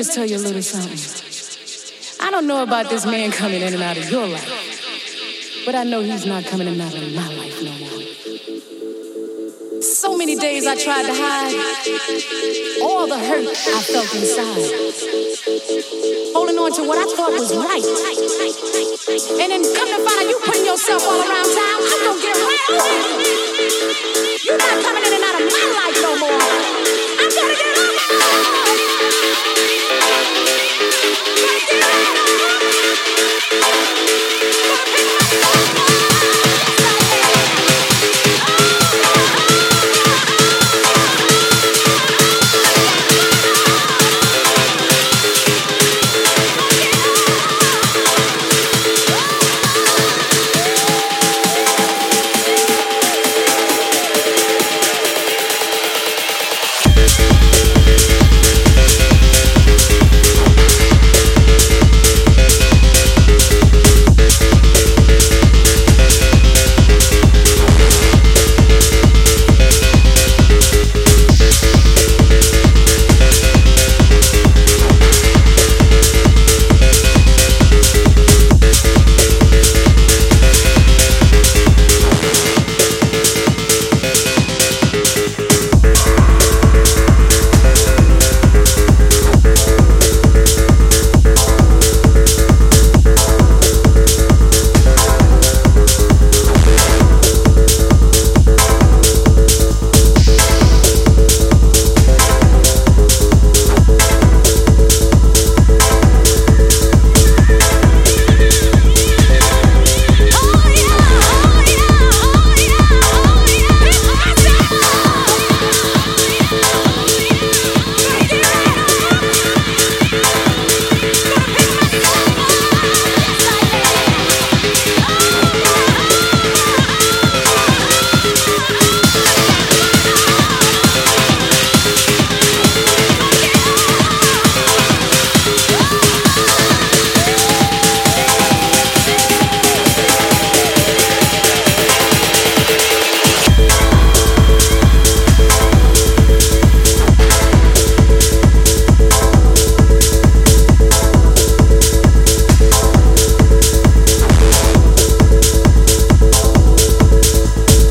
just tell you a little something. I don't know about this man coming in and out of your life, but I know he's not coming in and out of my life no more. So many days I tried to hide all the hurt I felt inside, holding on to what I thought was right. And then come to find out you putting yourself all around town. I'm gonna get around. You're not coming in and out of my life no more. I'm gonna get around. Get out!